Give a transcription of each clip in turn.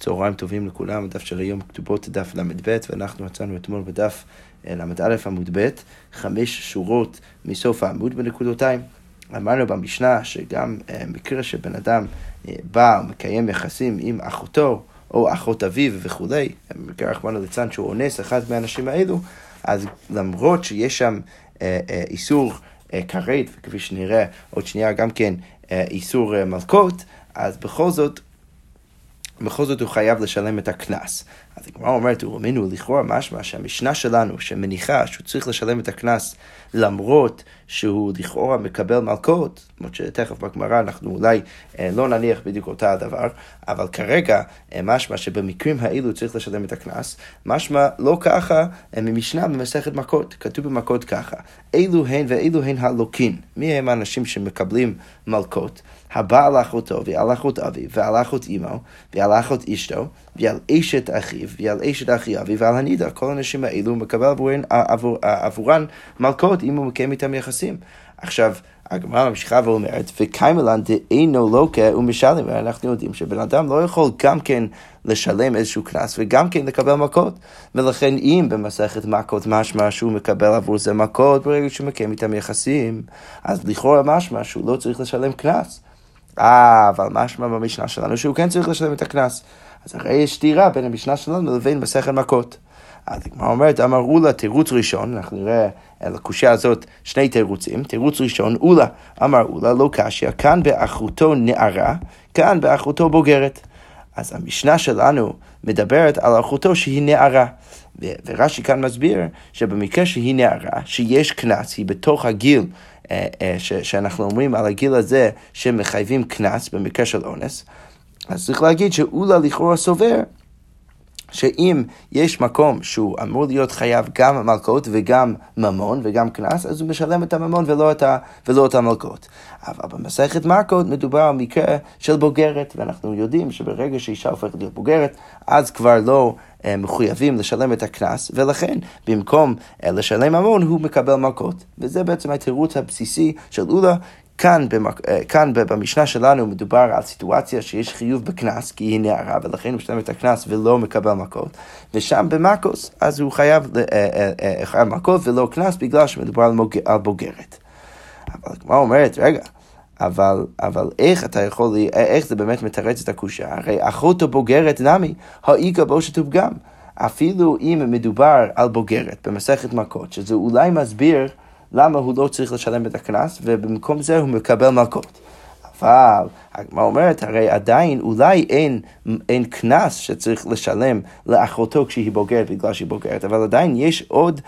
צהריים טובים לכולם, הדף של היום כתובות דף ל"ב, ואנחנו יצאנו אתמול בדף ל"א עמוד ב', 5 שורות מסוף העמוד בנקודותיים. אמרנו במשנה שגם מקרה שבן אדם בא ומקיים יחסים עם אחותו או אחות אביו וכו', מקרה רחמנא ליצלן שהוא אונס אחד מהאנשים האלו, אז למרות שיש שם איסור כרת, וכפי שנראה עוד שנייה גם כן איסור מלכות, אז בכל זאת הוא חייב לשלם את הקנס. אז כמו אומרת, הוא רמינו לכאורה משמע שהמשנה שלנו שמניחה שהוא צריך לשלם את הקנס למרות שהוא לכאורה מקבל מלכות, למרות שתכף בגמרא אנחנו אולי לא נניח בדיוק אותה הדבר, אבל כרגע משמע שבמקרים האלו צריך לשלם את הקנס, משמע לא ככה ממשנה במסכת מכות, כתוב במכות ככה, אילו הן ואילו הן הלוקין, מי הם האנשים שמקבלים מלכות? הבא על אחותו ועל אחות אביו ועל אחות אימו ועל אחות אשתו ועל אשת אחיו ועל אשת אחי אביו ועל הנידה. כל האנשים האלו מקבל עבורן מלכות אם הוא מקיים איתם יחסים. עכשיו הגמרא ממשיכה ואומרת, וקיימלן דאינו לוקה ומשלם, ואנחנו יודעים שבן אדם לא יכול גם כן לשלם איזשהו קנס וגם כן לקבל מכות, ולכן אם במסכת מכות משמע שהוא מקבל עבור זה מכות ברגע שהוא מקיים איתם יחסים, אז לכאורה משמע שהוא לא צריך לשלם קנס. אבל משמע במשנה שלנו שהוא כן צריך לשלם את הקנס. אז הרי יש סתירה בין המשנה שלנו לבין מסכת מכות. אז מה אומרת? אמרו לה תירוץ ראשון, אנחנו נראה לקושיה הזאת שני תירוצים. תירוץ ראשון, אולה, אמרו לה לא קשיה, כאן באחותו נערה, כאן באחותו בוגרת. אז המשנה שלנו מדברת על אחותו שהיא נערה. ורש"י כאן מסביר שבמקרה שהיא נערה, שיש קנס, היא בתוך הגיל שאנחנו אומרים על הגיל הזה שמחייבים קנס במקרה של אונס, אז צריך להגיד שאולה לכאורה סובר שאם יש מקום שהוא אמור להיות חייב גם מלכות וגם ממון וגם קנס, אז הוא משלם את הממון ולא את המלכות. אבל במסכת מכות מדובר על מקרה של בוגרת, ואנחנו יודעים שברגע שאישה הופכת להיות בוגרת, אז כבר לא מחויבים לשלם את הקנס, ולכן במקום לשלם ממון הוא מקבל מלכות. וזה בעצם התירוץ הבסיסי של אולה. כאן במשנה שלנו מדובר על סיטואציה שיש חיוב בקנס, כי היא נערה, ולכן הוא משלם את הקנס ולא מקבל מכות. ושם במקוס, אז הוא חייב מכות ולא קנס, בגלל שמדובר על בוגרת. אבל מה אומרת? רגע, אבל איך אתה יכול, איך זה באמת מתרץ את הקושה? הרי אחותו בוגרת נמי, האיגה בו שתופגם. אפילו אם מדובר על בוגרת במסכת מכות, שזה אולי מסביר למה הוא לא צריך לשלם את הקנס, ובמקום זה הוא מקבל מלכות. אבל, מה אומרת? הרי עדיין אולי אין קנס שצריך לשלם לאחותו כשהיא בוגרת, בגלל שהיא בוגרת, אבל עדיין יש עוד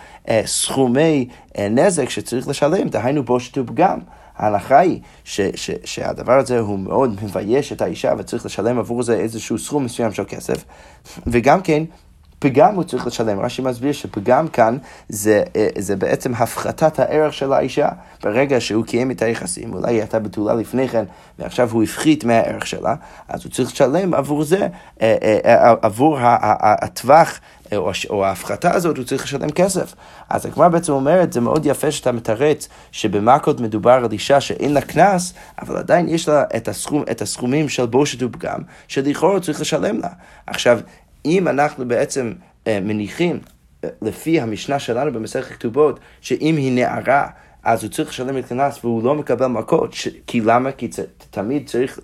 סכומי נזק שצריך לשלם, דהיינו בו שתופגם. ההלכה היא שהדבר הזה הוא מאוד מבייש את האישה, וצריך לשלם עבור זה איזשהו סכום מסוים של כסף, וגם כן, פגם הוא צריך לשלם. רש"י מסביר שפגם כאן זה בעצם הפחתת הערך של האישה. ברגע שהוא קיים את היחסים, אולי היא הייתה בתולה לפני כן, ועכשיו הוא הפחית מהערך שלה, אז הוא צריך לשלם עבור זה, עבור הטווח או ההפחתה הזאת, הוא צריך לשלם כסף. אז הגמרא בעצם אומרת, זה מאוד יפה שאתה מתרץ, שבמכות מדובר על אישה שאין לה קנס, אבל עדיין יש לה את הסכומים של בושת ופגם, שלכאורה צריך לשלם לה. עכשיו, אם אנחנו בעצם מניחים לפי המשנה שלנו במסכת כתובות, שאם היא נערה, אז הוא צריך לשלם את הקנס והוא לא מקבל מכות, כי למה? כי תמיד צריך,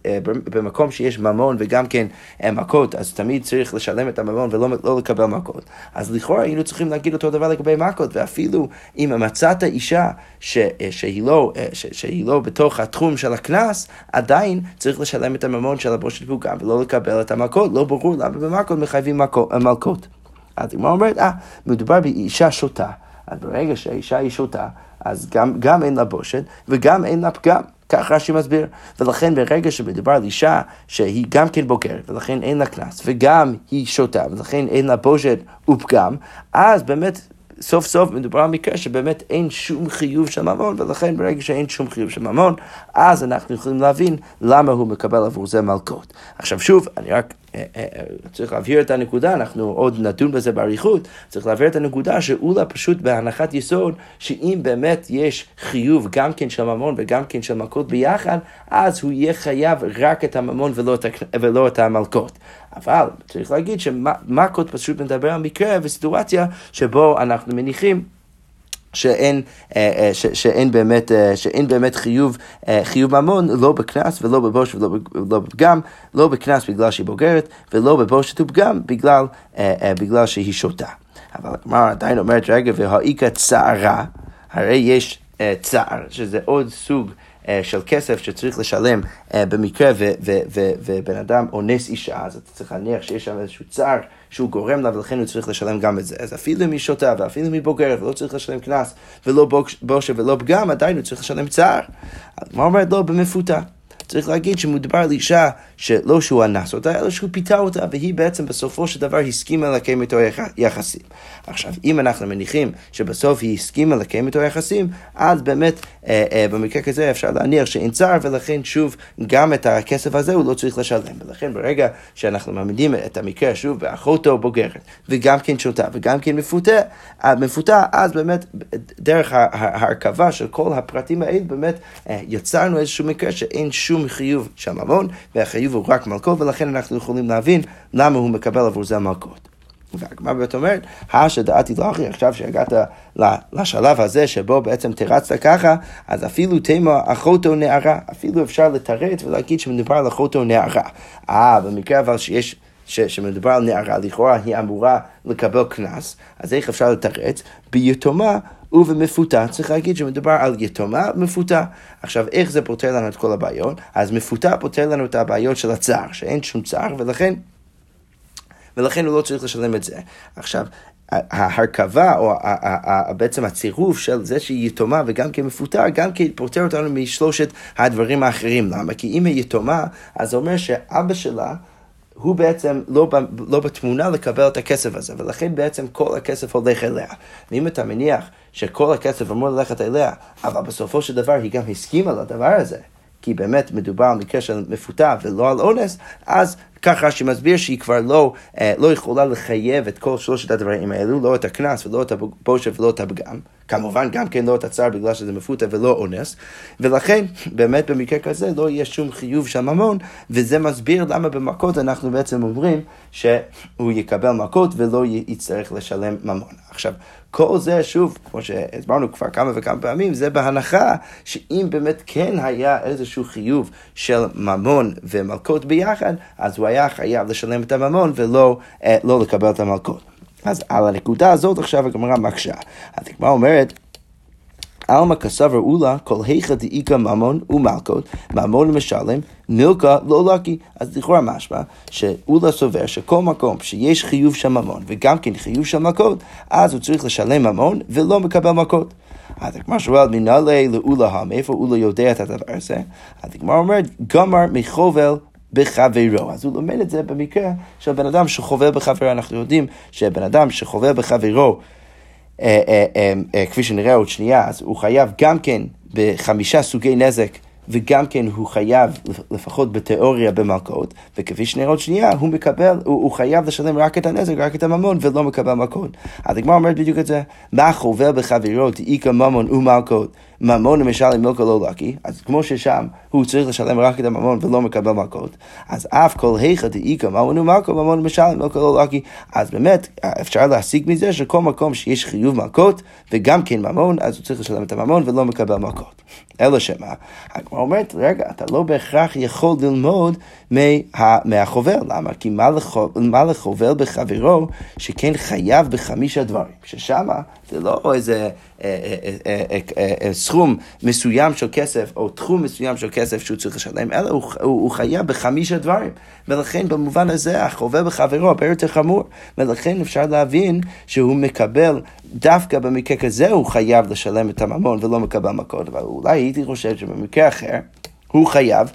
במקום שיש ממון וגם כן מכות, אז תמיד צריך לשלם את הממון ולא לקבל מכות. אז לכאורה היינו צריכים להגיד אותו דבר לגבי מכות, ואפילו אם מצאת אישה שהיא לא בתוך התחום של הקנס, עדיין צריך לשלם את הממון של הבושת פוגע ולא לקבל את המכות. לא ברור למה במכות מחייבים מלכות. אז היא אומרת, מדובר באישה שותה. אז ברגע שהאישה היא שותה, אז גם אין לה בושת וגם אין לה פגם. כך רש"י מסביר. ולכן ברגע שמדובר על אישה שהיא גם כן בוגרת, ולכן אין לה קנס, וגם היא שותה, ולכן אין לה בושת ופגם, אז באמת סוף סוף מדובר על מקרה שבאמת אין שום חיוב של ממון, ולכן ברגע שאין שום חיוב של ממון, אז אנחנו יכולים להבין למה הוא מקבל עבור זה מלכות. עכשיו שוב, אני רק צריך להבהיר את הנקודה, אנחנו עוד נדון בזה בעריכות, צריך להבהיר את הנקודה שאולה פשוט בהנחת יסוד, שאם באמת יש חיוב גם כן של ממון וגם כן של מלכות ביחד, אז הוא יהיה חייב רק את הממון ולא את המלכות. אבל צריך להגיד שמלכות פשוט מדבר על מקרה וסיטואציה שבו אנחנו מניחים, שאין באמת חיוב ממון, לא בקנס ולא בבוש ולא בפגם, לא בקנס בגלל שהיא בוגרת ולא בבוש ובפגם בגלל שהיא שותה. אבל הגמרא עדיין אומרת רגע, והאיכא צערה, הרי יש צער, שזה עוד סוג של כסף שצריך לשלם במקרה ובן אדם אונס אישה, אז אתה צריך להניח שיש שם איזשהו צער שהוא גורם לה, ולכן הוא צריך לשלם גם את זה. אז אפילו אם היא שותה ואפילו אם היא בוגרת ולא צריך לשלם קנס ולא בושה ולא פגם, עדיין הוא צריך לשלם צער. מה אומרת לו במפותה? צריך להגיד שמודבר על אישה שלא שהוא אנס אותה, אלא שהוא פיתה אותה, והיא בעצם בסופו של דבר הסכימה לקיים איתו יחסים. עכשיו, אם אנחנו מניחים שבסוף היא הסכימה לקיים איתו יחסים, אז באמת במקרה כזה אפשר להניח שאין צער, ולכן שוב גם את הכסף הזה הוא לא צריך לשלם. ולכן ברגע שאנחנו מעמידים את המקרה שוב, ואחותו בוגרת, וגם כן שותה, וגם כן מפותה, אז באמת דרך ההרכבה של כל הפרטים האלה, באמת יצרנו איזשהו מקרה שאין שום חיוב של ממון, והחיוב הוא רק מלכות, ולכן אנחנו יכולים להבין למה הוא מקבל עבור זה מלכות. והגמרא באמת אומרת, שדעתי לאחי, עכשיו שהגעת לשלב הזה שבו בעצם תרצת ככה, אז אפילו תימה אחותו נערה, אפילו אפשר לתרץ ולהגיד שמדובר על אחותו נערה. במקרה אבל שיש שמדובר על נערה, לכאורה היא אמורה לקבל קנס, אז איך אפשר לתרץ? ביתומה ובמפותה. צריך להגיד שמדובר על יתומה ומפותה. עכשיו, איך זה פותר לנו את כל הבעיות? אז מפותה פותר לנו את הבעיות של הצער, שאין שום צער, ולכן הוא לא צריך לשלם את זה. עכשיו, ההרכבה או בעצם הצירוף של זה שהיא יתומה וגם כמפותה, גם כפותר אותנו משלושת הדברים האחרים. למה? כי אם היא יתומה, אז זה אומר שאבא שלה הוא בעצם לא בתמונה לקבל את הכסף הזה, ולכן בעצם כל הכסף הולך אליה. ואם אתה מניח שכל הכסף אמור ללכת אליה, אבל בסופו של דבר היא גם הסכימה לדבר הזה, כי באמת מדובר על מקרה של מפותה ולא על אונס, אז ככה שמסביר שהיא כבר לא יכולה לחייב את כל שלושת הדברים האלו, לא את הכנס ולא את הבושה ולא את הפגם, כמובן גם כן לא את הצער בגלל שזה מפותה ולא אונס, ולכן באמת במקרה כזה לא יהיה שום חיוב של ממון, וזה מסביר למה במכות אנחנו בעצם אומרים שהוא יקבל מכות ולא יצטרך לשלם ממון. עכשיו, כל זה שוב, כמו שהסברנו כבר כמה וכמה פעמים, זה בהנחה שאם באמת כן היה איזשהו חיוב של ממון ומלכות ביחד, אז הוא היה חייב לשלם את הממון ולא לקבל את המלכות. אז על הנקודה הזאת עכשיו הגמרא מקשה. הגמרא אומרת, אלמה כסבר אולה, כל היכא דאיכא ממון ומלכות, ממון משלם, מלכה לא לקי. אז לכאורה משמע שאולה סובר שכל מקום שיש חיוב של ממון וגם כן חיוב של מלכות, אז הוא צריך לשלם ממון ולא מקבל מלכות. הדגמר שואל, מנהלי לאולה, מאיפה אולה יודע את הדבר הזה? הדגמר אומרת, גמר מחובל בחברו. אז הוא לומד את זה במקרה של בן אדם שחובל בחברו. אנחנו יודעים שבן אדם שחובל בחברו, כפי שנראה עוד שנייה, אז הוא חייב גם כן ב5 סוגי נזק, וגם כן הוא חייב לפחות בתיאוריה במלכות, וכפי שנראה עוד שנייה, הוא חייב לשלם רק את הנזק, רק את הממון, ולא מקבל מלכות. הדגמר אומרת בדיוק את זה, מה חובל בחברו דאיכא ממון ומלכות, ממון משלם מלכה לא לקי. אז כמו ששם הוא צריך לשלם רק את הממון ולא מקבל מלכות, אז אף כל היכא דאיכא ממון ומלכות, ממון משלם מלכה לא לקי. אז באמת אפשר להסיק מזה שכל מקום שיש חיוב מלכות וגם כן ממון, אז הוא צריך לשלם את הממון ולא מקבל מלכות. אלא שמה, הגמרא אומרת, רגע, אתה לא בהכרח יכול ללמוד מהחובל. למה? כי מה לחובל בחברו שכן חייב ב5 דברים, ששמה זה לא איזה סכום מסוים של כסף או תחום מסוים של כסף שהוא צריך לשלם, אלא הוא חייב ב5 דברים, ולכן במובן הזה החובל בחברו הרבה יותר חמור, ולכן אפשר להבין שהוא מקבל, דווקא במקרה כזה הוא חייב לשלם את הממון ולא מקבל מכות. אבל אולי הייתי חושב שבמקרה אחר הוא חייב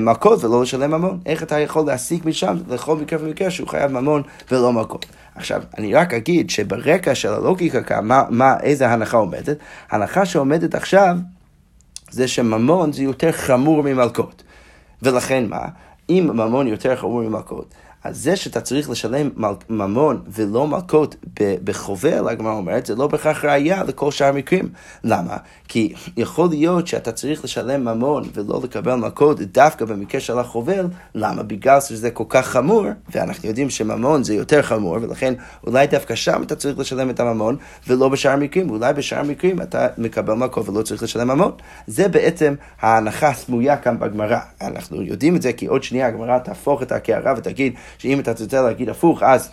מכות ולא לשלם ממון. איך אתה יכול להסיק משם לכל מקרה ומקרה שהוא חייב ממון ולא מכות? עכשיו, אני רק אגיד שברקע של הלוגיקה, איזה הנחה עומדת? ההנחה שעומדת עכשיו זה שממון זה יותר חמור ממלכות. ולכן מה? אם ממון יותר חמור ממלכות, אז זה שאתה צריך לשלם ממון ולא מלכות בחובה, לגמרי אומרת, זה לא בהכרח ראייה לכל שאר המקרים. למה? כי יכול להיות שאתה צריך לשלם ממון ולא לקבל מלכות דווקא במקרה של החובל. למה? בגלל שזה כל כך חמור, ואנחנו יודעים שממון זה יותר חמור, ולכן אולי דווקא שם אתה צריך לשלם את הממון ולא בשאר המקרים. אולי בשאר המקרים אתה מקבל מלכות ולא צריך לשלם ממון. זה בעצם ההנחה הסמויה כאן בגמרא. אנחנו יודעים את זה כי עוד שנייה הגמרא תהפוך את הקערה ותגיד שאם אתה רוצה להגיד הפוך, אז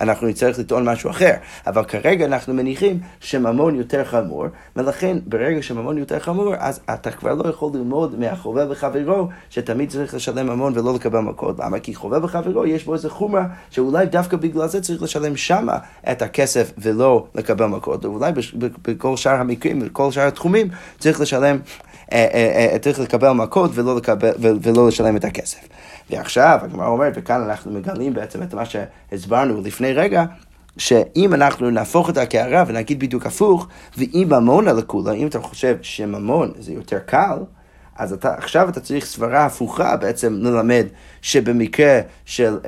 אנחנו נצטרך לטעון משהו אחר. אבל כרגע אנחנו מניחים שממון יותר חמור, ולכן ברגע שממון יותר חמור, אז אתה כבר לא יכול ללמוד מהחובל וחברו, שתמיד צריך לשלם ממון ולא לקבל מכות. למה? כי חובל וחברו יש בו איזה חומרה, שאולי דווקא בגלל זה צריך לשלם שמה את הכסף ולא לקבל מכות. ואולי בכל שאר המקרים, בכל שאר התחומים, צריך לשלם, צריך לקבל מכות ולא לשלם את הכסף. ועכשיו, הגמרא אומרת, וכאן אנחנו מגלים בעצם את מה שהסברנו לפני רגע, שאם אנחנו נהפוך את הקערה ונגיד בדיוק הפוך, ואם ממון על הכולה, אם אתה חושב שממון זה יותר קל, אז אתה, עכשיו אתה צריך סברה הפוכה בעצם ללמד שבמקרה של,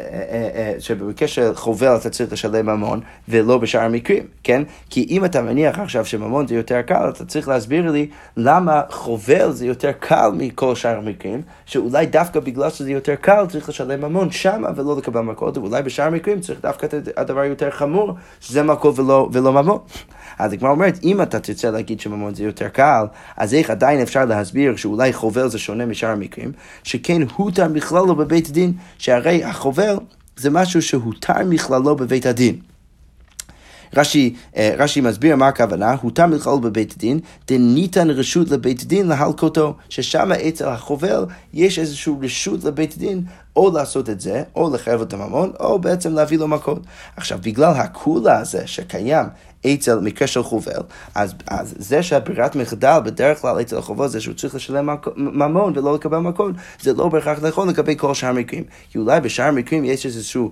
חובל אתה צריך לשלם ממון ולא בשאר המקרים, כן? כי אם אתה מניח עכשיו שממון זה יותר קל, אתה צריך להסביר לי למה חובל זה יותר קל מכל שאר המקרים, שאולי דווקא בגלל שזה יותר קל צריך לשלם ממון שמה ולא לקבל מכות, ואולי בשאר המקרים צריך דווקא הדבר יותר חמור, שזה מכות ולא ממון. אז הגמרא אומרת, אם אתה תרצה להגיד שממון זה יותר קל, אז איך עדיין אפשר להסביר שאולי חובל זה שונה משאר המקרים, שכן הותר בכלל לא בבית הדין, שהרי החובל זה משהו שהותר בכלל לא בבית הדין. רש"י מסביר מה הכוונה, הותר בכלל בבית הדין, דניתן רשות לבית הדין להלקותו, ששם אצל החובל יש איזשהו רשות לבית הדין, או לעשות את זה, או לחייב את הממון, או בעצם להביא לו מכות. עכשיו, בגלל הכולה הזה שקיים אצל מקרה של חובל, אז זה שהברירת מחדל בדרך כלל אצל החובל זה שהוא צריך לשלם ממון ולא לקבל מכות, זה לא בהכרח נכון לגבי כל שאר המקרים. כי אולי בשאר המקרים יש איזשהו,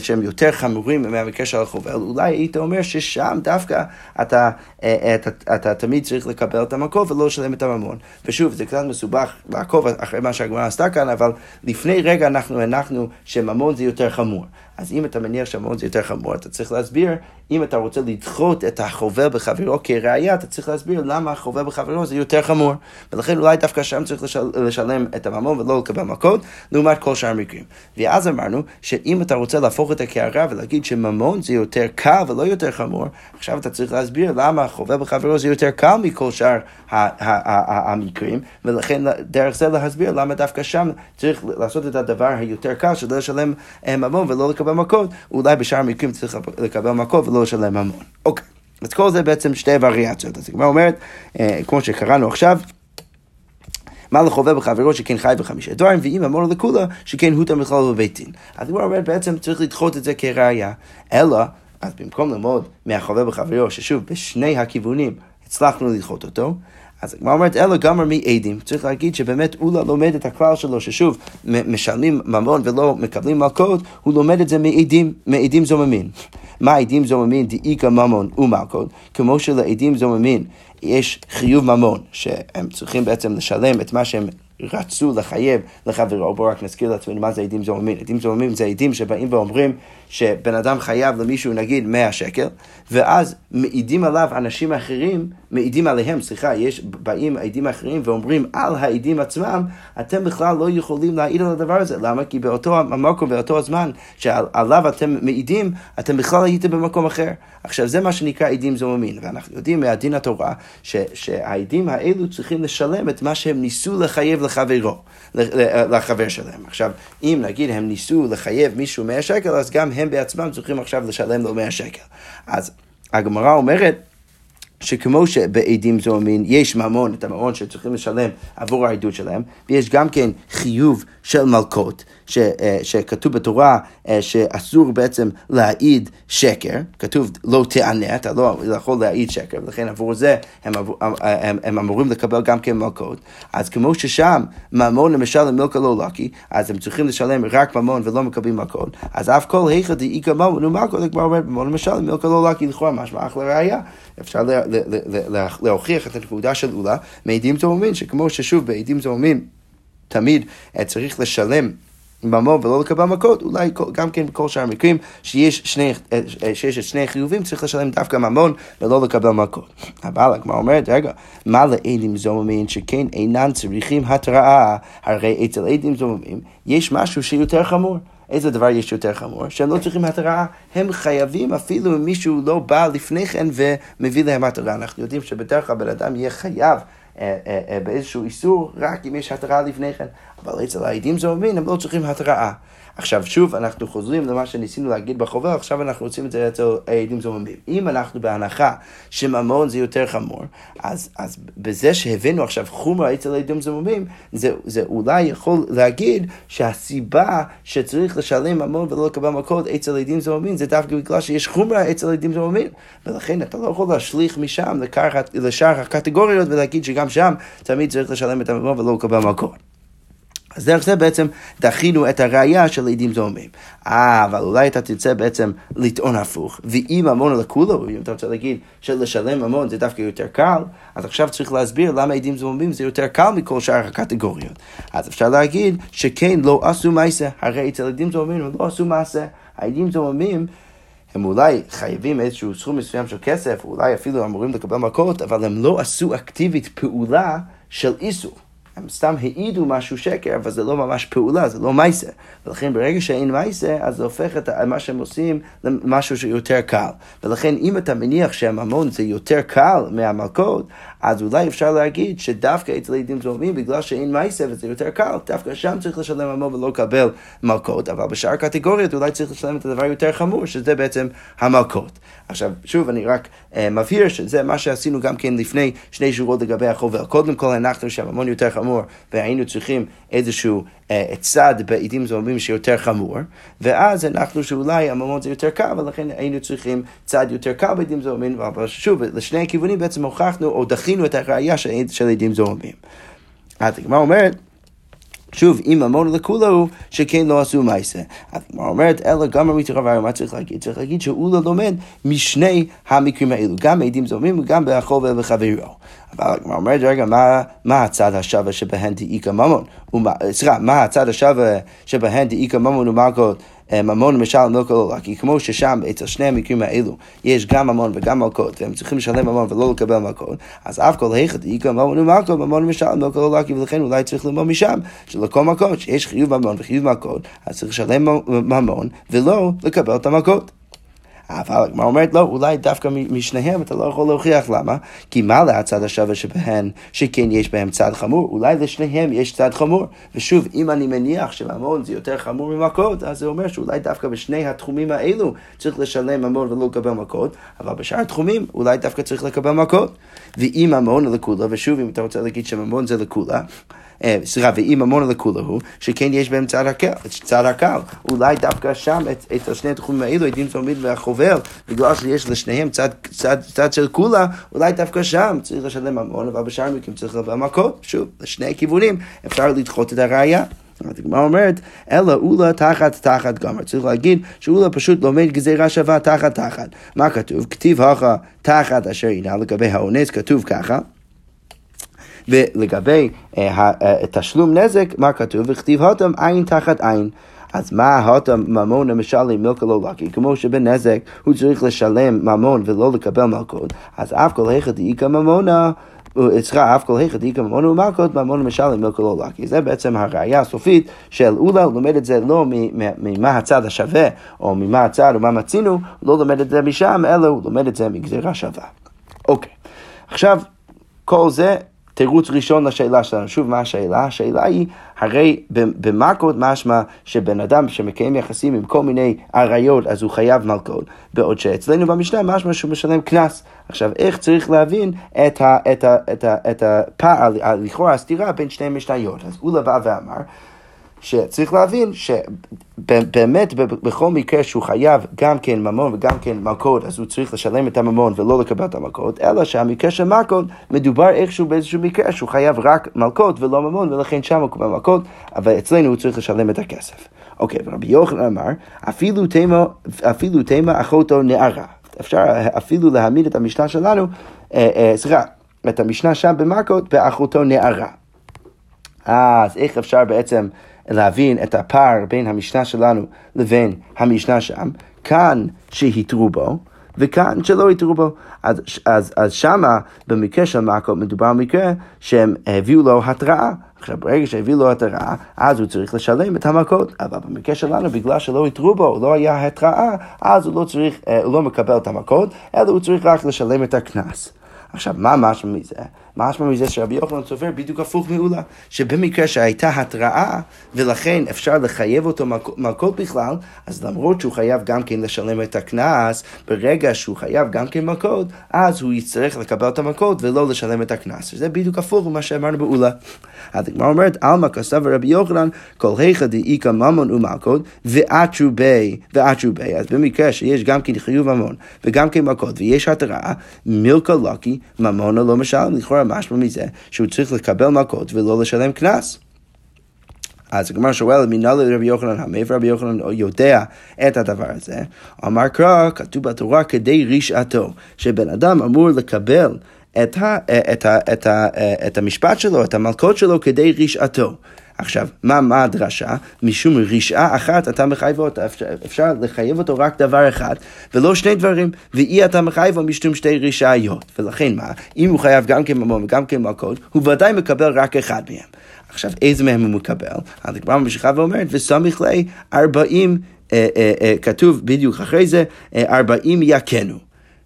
שהם יותר חמורים מהמקרה של החובל, אולי היית אומר ששם דווקא אתה תמיד צריך לקבל את המכות ולא לשלם את הממון. ושוב, זה קצת מסובך לעקוב אחרי מה שהגמרא עשתה כאן, אבל לפני רגע אנחנו הנחנו שממון זה יותר חמור. אז אם אתה מניח שממון זה יותר חמור, אתה צריך להסביר, אם אתה רוצה לדחות את החובל בחברו כראיה, אתה צריך להסביר למה החובל בחברו זה יותר חמור. ולכן אולי דווקא שם צריך לשלם את הממון ולא לקבל מכות, לעומת כל שאר המקרים. ואז אמרנו שאם אתה רוצה להפוך את הקערה ולהגיד שממון זה יותר קל ולא יותר חמור, עכשיו אתה צריך להסביר למה החובל בחברו זה יותר קל מכל שאר המקרים, ולכן דרך זה להסביר למה דווקא שם צריך לעשות את הדבר היותר קל, שזה לשלם ממון ולא לקבל מכות. אולי בשאר המקרים צריך לקבל מכות ולא לשלם ממון. אוקיי, אז כל זה בעצם שתי וריאציות. אז הגמרא אומרת, כמו שקראנו עכשיו, מה לחובל בחברו שכן חי בחמישה דברים, ואם ממון לכולה שכן הותר בכלל בבית דין. אז הגמרא אומרת, בעצם צריך לדחות את זה כראיה. אלא, אז במקום ללמוד מהחובל בחברו, ששוב, בשני הכיוונים הצלחנו לדחות אותו, אז הגמרא אומרת, אלא גמר מעדים. צריך להגיד שבאמת אולה לומד את הכלל שלו, ששוב, משלמים ממון ולא מקבלים מלכות, הוא לומד את זה מעדים, מעדים זוממין. מה עדים זוממין? דאיקה ממון ומלכות. כמו שלעדים זוממין יש חיוב ממון, שהם צריכים בעצם לשלם את מה שהם רצו לחייב לחברו. בואו רק נזכיר לעצמנו מה זה עדים זוממין. עדים זוממין זה עדים שבאים ואומרים שבן אדם חייב למישהו נגיד 100 שקל, ואז מעידים עליו אנשים אחרים, מעידים עליהם, סליחה, באים עדים אחרים ואומרים על העדים עצמם, אתם בכלל לא יכולים להעיד על הדבר הזה. למה? כי באותו המקום, באותו הזמן שעליו אתם מעידים, אתם בכלל הייתם במקום אחר. עכשיו זה מה שנקרא עדים זוממין, ואנחנו יודעים מהדין התורה שהעדים האלו צריכים לשלם את מה שהם ניסו לחייב לחבר שלהם. עכשיו, אם נגיד הם ניסו לחייב מישהו 100 שקל, אז גם הם בעצמם צריכים עכשיו לשלם לו 100 שקל. אז הגמרא אומרת, שכמו שבעדים זוממין יש ממון, את הממון שצריכים לשלם עבור העדות שלהם, ויש גם כן חיוב של מלכות, שכתוב בתורה שאסור בעצם להעיד שקר, כתוב לא תענה, אתה לא יכול להעיד שקר, ולכן עבור זה הם אמורים לקבל גם כן מלכות. אז כמו ששם ממון למשל מלכה לא לקי, אז הם צריכים לשלם רק ממון ולא מקבלים מלכות, אז אף כל היחד דאיקה ממון ומלכות, כבר אומרת ממון למשל מלכה לא לקי, לכאורה משמע אחלה ראיה, אפשר להוכיח את הנקודה של אולה מעדים זוממין, שכמו ששוב בעדים זוממין תמיד צריך לשלם ממון ולא לקבל מכות, אולי גם כן בכל שאר המקרים שיש שני חיובים צריך לשלם דווקא ממון ולא לקבל מכות. אבל הגמרא אומרת, רגע, מה לעדים זוממים שכן אינם צריכים התראה? הרי אצל עדים זוממים יש משהו שיותר חמור. איזה דבר יש יותר חמור? שהם לא צריכים התראה, הם חייבים אפילו אם מישהו לא בא לפני כן ומביא להם התראה. אנחנו יודעים שבדרך כלל בן אדם יהיה חייב באיזשהו איסור, רק אם יש התראה לפני כן. אבל אצל העדים זוממים, הם לא צריכים התראה. עכשיו שוב, אנחנו חוזרים למה שניסינו להגיד בחובר, עכשיו אנחנו רוצים את זה אצל העדים זוממים. אם אנחנו בהנחה שממון זה יותר חמור, אז בזה שהבאנו עכשיו חומרה אצל העדים זוממים, זה אולי יכול להגיד שהסיבה שצריך לשלם ממון ולא לקבל מכות אצל העדים זוממים, זה דווקא בגלל שיש חומרה אצל העדים זוממים. ולכן אתה לא יכול להשליך משם לשאר הקטגוריות ולהגיד שגם שם תמיד צריך לשלם את הממון ולא לקבל מכות. אז דרך זה בעצם דחינו את הראייה של עדים זוממים. אבל אולי אתה תרצה בעצם לטעון הפוך. ואם ממון לכולו, אם אתה רוצה להגיד שלשלם ממון זה דווקא יותר קל, אז עכשיו צריך להסביר למה עדים זוממים זה יותר קל מכל שאר הקטגוריות. אז אפשר להגיד שכן לא עשו מעשה. הרי אצל עדים זוממים הם לא עשו מעשה. העדים זוממים הם אולי חייבים איזשהו סכום מסוים של כסף, אולי אפילו אמורים לקבל מכות, אבל הם לא עשו אקטיבית פעולה של איסור. הם סתם העידו משהו שקר, אבל זה לא ממש פעולה, זה לא מייסה. ולכן ברגע שאין מייסה, אז זה הופך את מה שהם עושים למשהו שיותר קל. ולכן אם אתה מניח שהממון זה יותר קל מהמלכות, אז אולי אפשר להגיד שדווקא אצל עדים זוממים, בגלל שאין מייסה וזה יותר קל, דווקא שם צריך לשלם ממון ולא לקבל מלכות. אבל בשאר קטגוריות אולי צריך לשלם את הדבר יותר חמור, שזה בעצם המלכות. עכשיו, שוב, אני רק מבהיר שזה מה שעשינו גם כן לפני שני שורות לגבי החובל. קודם כל הנחנו שהממון יותר חמור, והיינו צריכים איזשהו צד בעדים זוממים שיותר חמור, ואז אנחנו שאולי הממון זה יותר קל, ולכן היינו צריכים צד יותר קל בעדים זוממים, אבל שוב, לשני הכיוונים בעצם הוכחנו או דחינו את הראייה של עדים זוממים. אז הגמרא אומרת, שוב, אם ממון לכולו, שכן לא עשו מעשה. אז הגמרא אומרת, אלא גם המתרבה, מה צריך להגיד? צריך להגיד שהוא לא לומד משני המקרים האלו, גם עדים זוממים וגם בחובל וחברו. אבל הגמרא אומרת, רגע, מה הצד השווה שבהן דאיק הממון? מה הצד השווה שבהן דאיק הממון ומלכות? ממון למשל לא כלולה, כי כמו ששם אצל שני המקרים האלו יש גם ממון וגם מלכות, והם צריכים לשלם ממון ולא לקבל מלכות, אז אף כל היחד דאיק הממון ומלכות, ממון למשל לא כלולה, ולכן אולי צריך ללמוד משם שלכל מלכות שיש חיוב ממון וחיוב מלכות, אז צריך לשלם ממון ולא לקבל את המלכות. אבל הגמרא אומרת לא, אולי דווקא משניהם אתה לא יכול להוכיח למה, כי מה להצד השווה שבהן שכן יש בהם צד חמור, אולי לשניהם יש צד חמור. ושוב, אם אני מניח שממון זה יותר חמור ממכות, אז זה אומר שאולי דווקא בשני התחומים האלו צריך לשלם ממון ולא לקבל מכות, אבל בשאר התחומים אולי דווקא צריך לקבל מכות. ואם ממון לכולה, ושוב אם אתה רוצה להגיד שממון זה לכולה, ואם ממון לכולה הוא, שכן יש בהם צד הקל, אולי דווקא שם את השני התחומים האלו, עדים זוממים והחובל, בגלל שיש לשניהם צד של כולה, אולי דווקא שם צריך לשלם ממון, אבל בשאר המקרים צריך לבוא מכות. שוב, לשני כיוונים אפשר לדחות את הראייה. מה אומרת? אלא אולה תחת גמר. צריך להגיד שאולה פשוט לומד גזירה שווה תחת. מה כתוב? כתיב הכה תחת אשר הנה, לגבי האונס כתוב ככה, ולגבי תשלום נזק, מה כתוב? וכתיב הותם עין תחת עין. אז מה הותם ממון למשל למלכה לא לקי? כמו שבנזק הוא צריך לשלם ממון ולא לקבל מלכות, אז אף כל היחד היא כממונה, אף כל היחד היא כממון ומלכות, ממון למשל למלכה לא לקי. זה בעצם הראייה הסופית של אולה, הוא לומד את זה לא ממה הצד השווה, או ממה הצד ומה מצינו, הוא לא לומד את זה משם, אלא הוא לומד את זה מגזירה שווה. אוקיי, עכשיו כל זה תירוץ ראשון לשאלה שלנו. שוב, מה השאלה? השאלה היא, הרי במלכות משמע שבן אדם שמקיים יחסים עם כל מיני עריות, אז הוא חייב מלכות, בעוד שאצלנו במשנה משמע שהוא משלם קנס. עכשיו, איך צריך להבין את הפער, לכאורה הסתירה בין שני משניות? אז אולה בא ואמר, שצריך להבין שבאמת בכל מקרה שהוא חייב גם כן ממון וגם כן מלכות, אז הוא צריך לשלם את הממון ולא לקבל את המלכות, אלא שהמקרה של מלכות מדובר איכשהו באיזשהו מקרה שהוא חייב רק מלכות ולא ממון, ולכן שם הוא קבל מלכות, אבל אצלנו הוא צריך לשלם את הכסף. אוקיי, ורבי יוחנן אמר, אפילו תימה אחותו נערה. אפשר אפילו להעמיד את המשנה שלנו, את המשנה שם במלכות, באחותו נערה. אז איך אפשר בעצם להבין את הפער בין המשנה שלנו לבין המשנה שם, כאן שהתרו בו, וכאן שלא יתרו בו. אז שמה, במקרה של מקום, מדובר במקרה שהם הביאו לו התראה. עכשיו, ברגע שהביאו לו התראה, אז הוא צריך לשלם את המכות. אבל במקרה שלנו, בגלל שלא יתרו בו, הוא לא היה התראה, אז הוא לא מקבל את המכות, אלא הוא צריך רק לשלם את הקנס. עכשיו, מה משמע מזה? משמע מזה שרבי יוחנן סופר בדיוק הפוך מעולה, שבמקרה שהייתה התראה, ולכן אפשר לחייב אותו מכות בכלל, אז למרות שהוא חייב גם כן לשלם את הקנס, ברגע שהוא חייב גם כן מכות, אז הוא יצטרך לקבל את המכות ולא לשלם את הקנס. זה בדיוק הפוך ממה שאמרנו בעולה. הדגמר אומרת, אלמה כסף רבי יוחנן, כל היחד איקה ממון ומכות, ועד שובי. אז במקרה שיש גם כן חיוב ממון, וגם כן מכות, ויש התראה, מילקה לקי, ממונה לא משלם, לכאורה משמע מזה שהוא צריך לקבל מכות ולא לשלם קנס. אז הגמרא שואלת, מנא לרבי יוחנן, מאיפה רבי יוחנן יודע את הדבר הזה? אמר קרא, כתוב בתורה כדי רשעתו, שבן אדם אמור לקבל את המשפט שלו, את המלכות שלו כדי רשעתו. עכשיו, מה הדרשה? משום רשעה אחת אתה מחייב אותה, אפשר לחייב אותו רק דבר אחד, ולא שני דברים, ואי אתה מחייב משום שתי רשעיות, ולכן מה? אם הוא חייב גם כממון וגם כמלכות, הוא ודאי מקבל רק אחד מהם. עכשיו, איזה מהם הוא מקבל? הדגמר ממשיכה ואומרת, וסמיך לי 40, כתוב בדיוק אחרי זה, 40 יקנו.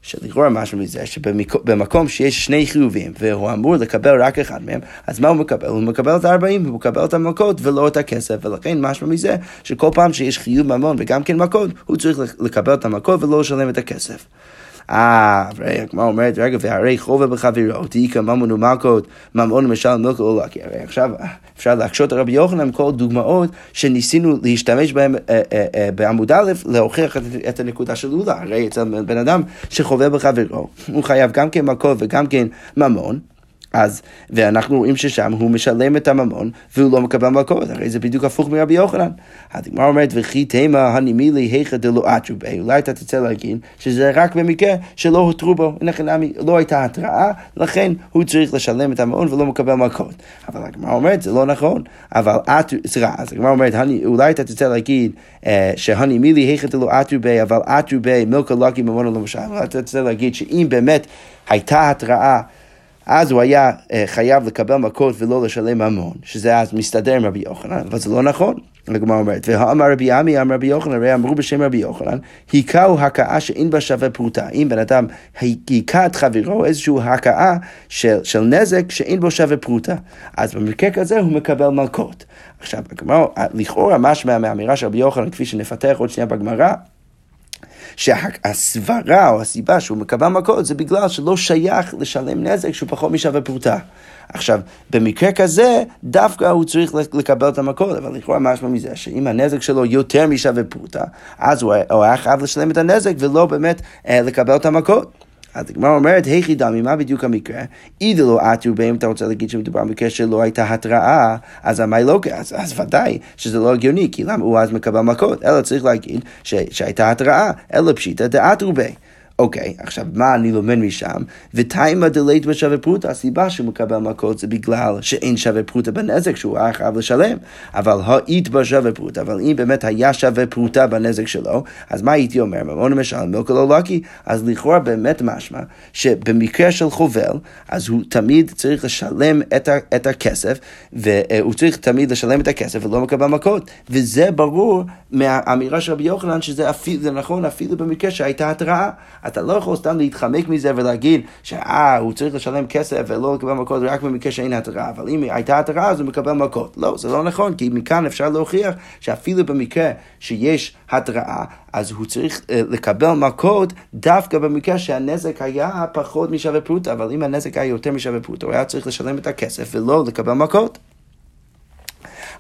שלכאורה משהו מזה, שבמקום שיש שני חיובים, והוא אמור לקבל רק אחד מהם, אז מה הוא מקבל? הוא מקבל את 40, הוא מקבל את המכות ולא את הכסף, ולכן משהו מזה, שכל פעם שיש חיוב ממון וגם כן מכות, הוא צריך לקבל את המכות ולא לשלם את הכסף. מה אומרת? רגע, והרי חובה בחבירו, תהיקה ממון ומכות, ממון למשל מלכה או לקי. הרי עכשיו אפשר להקשות הרבי יוחנן כל דוגמאות שניסינו להשתמש בהם בעמוד א' להוכיח את הנקודה של אולה. הרי אצל בן אדם שחובה בחבירו, הוא חייב גם כן מכות וגם כן ממון, אז, ואנחנו רואים ששם הוא משלם את הממון, והוא לא מקבל מכות, הרי זה בדיוק הפוך מרבי יוחנן. הדגמר אומרת, וכי תימא הנימי להיכא דלא עתרו בי, אולי אתה תצא להגיד, שזה רק במקרה שלא הותרו בו, לכן לא הייתה התראה, לכן הוא צריך לשלם את הממון ולא מקבל מכות. אבל הדגמר אומרת, זה לא נכון, אבל הדגמר אומרת, אולי אתה תצא להגיד, שהנימי להיכא דלא עתרו בי, אבל עתרו בי מלכה לקי ממון לא משלם, אולי אתה תצא להגיד שאם באמת הייתה התראה, אז הוא היה חייב לקבל מכות ולא לשלם המון, שזה אז מסתדר עם רבי יוחנן, אבל זה לא נכון. הגמרא אומרת, ואמר רבי עמי, אמר רבי יוחנן, הרי אמרו בשם רבי יוחנן, היכהו הכאה שאין בה שווה פרוטה. אם בן אדם היכה את חברו, איזושהי הכאה של נזק שאין בו שווה פרוטה, אז במקרה כזה הוא מקבל מלכות. עכשיו, הגמרא, לכאורה משמע מהאמירה של רבי יוחנן, כפי שנפתח עוד שנייה בגמרא, שהסברה או הסיבה שהוא מקבל מכות זה בגלל שלא שייך לשלם נזק שהוא פחות משווה פרוטה. עכשיו, במקרה כזה דווקא הוא צריך לקבל את המכות, אבל לכאורה משמע מזה שאם הנזק שלו יותר משווה פרוטה, אז הוא היה חייב לשלם את הנזק ולא באמת לקבל את המכות. אז הגמרא אומרת, היכי דמי, מה בדיוק המקרה? אידה לא עתרו בי, אם אתה רוצה להגיד שמדובר במקרה שלא הייתה התראה, אז המי לא, אז ודאי שזה לא הגיוני, כי למה הוא אז מקבל מכות? אלא צריך להגיד שהייתה התראה, אלא פשיטא דעתרו בי. אוקיי, עכשיו מה אני לומד משם? ותאימה דלית בשווה פרוטה, הסיבה שהוא מקבל מכות זה בגלל שאין שווה פרוטה בנזק שהוא היה חייב לשלם, אבל היית בשווה פרוטה, אבל אם באמת היה שווה פרוטה בנזק שלו, אז מה הייתי אומר? ממון למשל, מלכה לא לקי, אז לכאורה באמת משמע שבמקרה של חובל, אז הוא תמיד צריך לשלם את הכסף, והוא צריך תמיד לשלם את הכסף ולא מקבל מכות, וזה ברור מהאמירה של רבי יוחנן שזה נכון אפילו במקרה שהייתה התראה. אתה לא יכול סתם להתחמק מזה ולהגיד שהוא צריך לשלם כסף ולא לקבל מכות רק במקרה שאין התראה, אבל אם הייתה התראה אז הוא מקבל מכות. לא, זה לא נכון, כי מכאן אפשר להוכיח שאפילו במקרה שיש התראה, אז הוא צריך לקבל מכות דווקא במקרה שהנזק היה פחות משווה פרוטה, אבל אם הנזק היה יותר משווה פרוטה, הוא היה צריך לשלם את הכסף ולא לקבל מכות.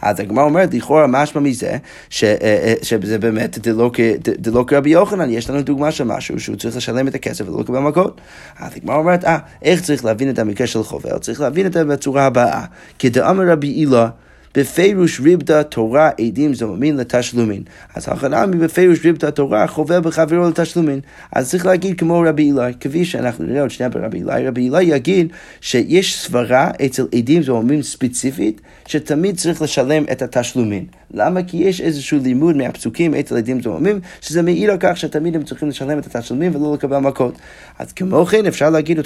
אז הגמרא אומרת, לכאורה משמע מזה, שזה באמת דלא כרבי יוחנן, יש לנו דוגמה של משהו שהוא צריך לשלם את הכסף ולא לקבל מכות. אז הגמרא אומרת, איך צריך להבין את המקרה של חובל? צריך להבין את זה בצורה הבאה. כדאמר רבי אילא, בפירוש ריבדה תורה עדים זומין לתשלומין. אז החנמי בפירוש ריבדה תורה חובר בחברו לתשלומין. אז צריך להגיד כמו רבי אילאי, כפי שאנחנו נראה עוד שנייה ברבי אילאי. רבי אילאי יגיד שיש סברה אצל עדים זומין ספציפית שתמיד צריך לשלם את התשלומין. למה? כי יש איזשהו לימוד מהפסוקים אצל עדים זוממים, שזה מעיד על כך שתמיד הם צריכים לשלם את התשלומים ולא לקבל מכות. אז כמו כן אפשר להגיד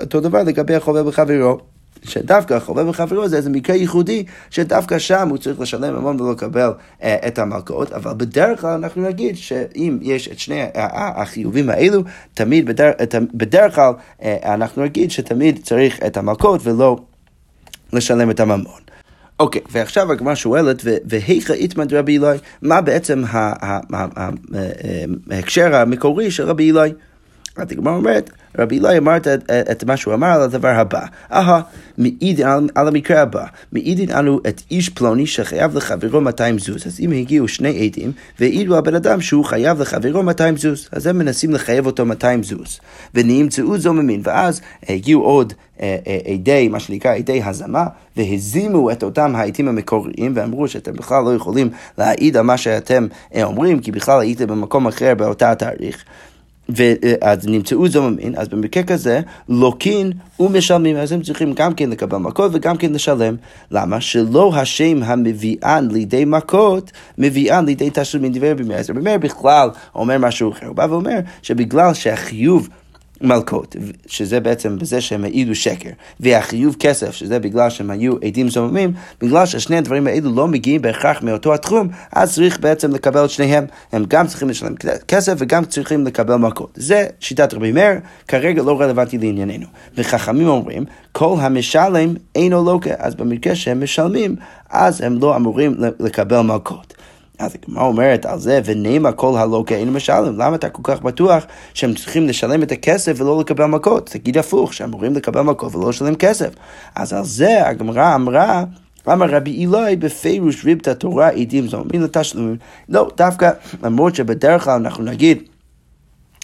אותו דבר לגבי החובר בחברו. שדווקא החובר בחברו זה איזה מקרה ייחודי, שדווקא שם הוא צריך לשלם המון ולא לקבל את המלכות, אבל בדרך כלל אנחנו נגיד שאם יש את שני החיובים האלו, תמיד בדרך כלל אנחנו נגיד שתמיד צריך את המלכות ולא לשלם את הממון. אוקיי, ועכשיו הגמרא שואלת, והיכא איתמד רבי אילאי, מה בעצם ההקשר המקורי של רבי אילאי? הגמרא אומרת, רבי אילאי אמרת את מה שהוא אמר על הדבר הבא. מעידין על המקרה הבא. מעידין אנו את איש פלוני שחייב לחברו 200 זוז. אז אם הגיעו שני עדים, והעידו הבן אדם שהוא חייב לחברו 200 זוז, אז הם מנסים לחייב אותו 200 זוז. ונמצאו זוממים, ואז הגיעו עוד עדי, מה שנקרא עדי הזמה, והזימו את אותם העדים המקוריים, ואמרו שאתם בכלל לא יכולים להעיד על מה שאתם אומרים, כי בכלל הייתם במקום אחר באותה התאריך. ואז נמצאו זוממין, אז במקרה כזה לוקין ומשלמים, אז הם צריכים גם כן לקבל מכות וגם כן לשלם. למה? שלא השם המביאן לידי מכות מביאן לידי תשלומים. דבר רבי מאיר, רבי מאיר בכלל אומר משהו אחר, הוא בא ואומר שבגלל שהחיוב מלכות, שזה בעצם בזה שהם העידו שקר, והחיוב כסף, שזה בגלל שהם היו עדים זוממים, בגלל ששני הדברים האלו לא מגיעים בהכרח מאותו התחום, אז צריך בעצם לקבל את שניהם, הם גם צריכים לשלם כסף וגם צריכים לקבל מלכות. זה שיטת רבי מאיר, כרגע לא רלוונטי לענייננו. וחכמים אומרים, כל המשלם אינו לוקה, אז במקרה שהם משלמים, אז הם לא אמורים לקבל מלכות. אז מה אומרת על זה? ונאמר כל הלוקה אינו משלם. למה אתה כל כך בטוח שהם צריכים לשלם את הכסף ולא לקבל מכות? תגיד הפוך, שהם אמורים לקבל מכות ולא לשלם כסף. אז על זה הגמרא אמרה, אמר רבי אילאי בפירוש ריבתה תורה עדים זוממים לתשלומים. לא, דווקא למרות שבדרך כלל אנחנו נגיד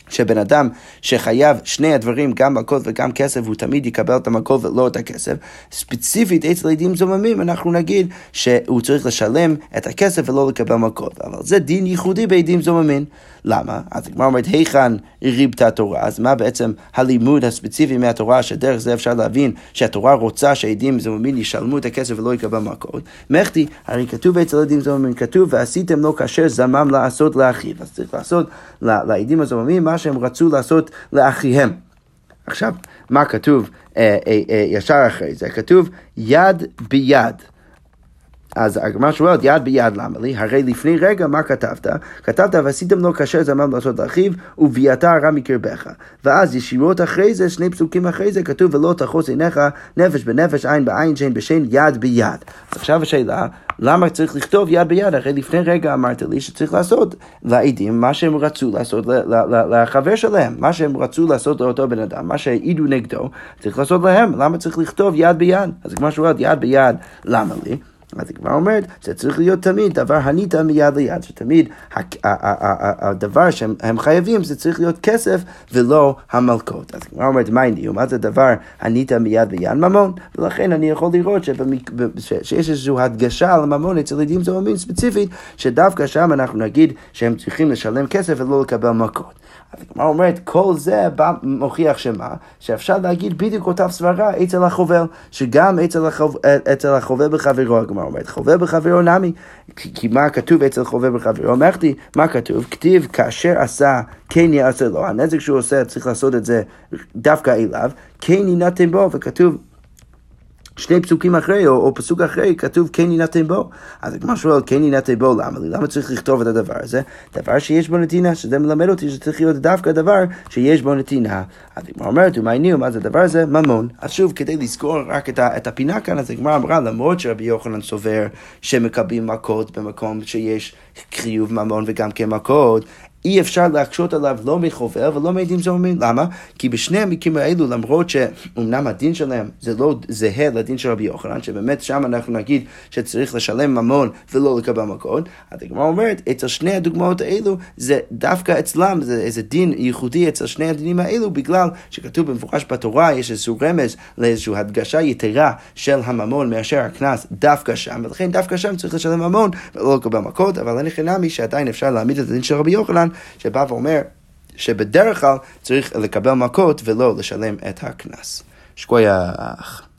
שבן אדם שחייב שני הדברים, גם מכות וגם כסף, הוא תמיד יקבל את המכות ולא את הכסף. ספציפית אצל עדים זוממים אנחנו נגיד שהוא צריך לשלם את הכסף ולא לקבל מכות. אבל זה דין ייחודי בעדים זוממים. למה? אז כמו אומרת, היכן ריבתה תורה? אז מה בעצם הלימוד הספציפי מהתורה, שדרך זה אפשר להבין שהתורה רוצה שעדים זוממים ישלמו את הכסף ולא יקבל מכות? מחתי, הרי כתוב אצל עדים זוממים, כתוב ועשיתם לו כאשר זמם לעשות לאחיו. אז צריך לעשות לעדים הזוממים מה שהם רצו לעשות לאחיהם. עכשיו, מה כתוב ישר אחרי זה? כתוב יד ביד. אז מה שואלת, יד ביד למה לי? הרי לפני רגע מה כתבת? כתבת ועשיתם לו כאשר זמם לעשות לאחיו וביאת הרע מקרבך. ואז ישירות אחרי זה, שני פסוקים אחרי זה, כתוב ולא תחוס עיניך נפש בנפש, עין בעין, שן בשן, יד ביד. אז עכשיו השאלה, למה צריך לכתוב יד ביד? הרי לפני רגע אמרת לי שצריך לעשות לעדים מה שהם רצו לעשות לחבר שלהם, מה שהם רצו לעשות לאותו בן אדם, מה שהעידו נגדו, צריך לעשות להם. למה צריך לכתוב יד ביד? אז כמו שואלת, יד ביד למה לי? אז היא כבר אומרת, זה צריך להיות תמיד דבר הניתן מיד ליד, שתמיד הדבר שהם חייבים זה צריך להיות כסף ולא המלכות. אז היא כבר אומרת, מה זה דבר הניתן מיד ליד? ממון. ולכן אני יכול לראות שיש איזושהי הדגשה על הממון אצל עדים זוממים ספציפית, שדווקא שם אנחנו נגיד שהם צריכים לשלם כסף ולא לקבל מכות. אז הגמרא אומרת, כל זה בא מוכיח שמה? שאפשר להגיד בדיוק אותה סברה אצל החובר, שגם אצל החובר בחברו, הגמרא אומרת, חובר בחברו נמי, כי מה כתוב אצל חובר בחברו? אמרתי, מה כתוב? כתיב כאשר עשה, כן יעשה לו, הנזק שהוא עושה צריך לעשות את זה דווקא אליו, כן ינתן בו, וכתוב, שני פסוקים אחרי, או פסוק אחרי, כתוב כן ינתן בו. אז כמו שואל, כן ינתן בו, למה לי? למה צריך לכתוב את הדבר הזה? דבר שיש בו נתינה, שזה מלמד אותי שצריך להיות דווקא דבר שיש בו נתינה. אז כמו אומרת, מה זה הדבר הזה? ממון. אז שוב, כדי לזכור רק את הפינה כאן, אז כמו אמרה, למרות שרבי יוחנן סובר שמקבלים מכות במקום שיש חיוב ממון וגם כמכות, אי אפשר להקשות עליו לא מחובר ולא מעדים זורמים. למה? כי בשני המקרים האלו, למרות שאומנם הדין שלהם זה לא זהה לדין של רבי יוחנן, שבאמת שם אנחנו נגיד שצריך לשלם ממון ולא לקבל מכות, הדוגמה אומרת, אצל שני הדוגמאות האלו, זה דווקא אצלם, זה איזה דין ייחודי אצל שני הדינים האלו, בגלל שכתוב במפורש בתורה, יש איזשהו רמז לאיזשהו הדגשה יתרה של הממון מאשר הכנס דווקא שם, ולכן דווקא שם צריך לשלם ממון ולא לקבל מכות, אבל אני חינמי שעדיין אפשר להעמיד את הדין של רבי יוחנן, שבא ואומר שבדרך כלל צריך לקבל מכות ולא לשלם את הקנס. שקוייך.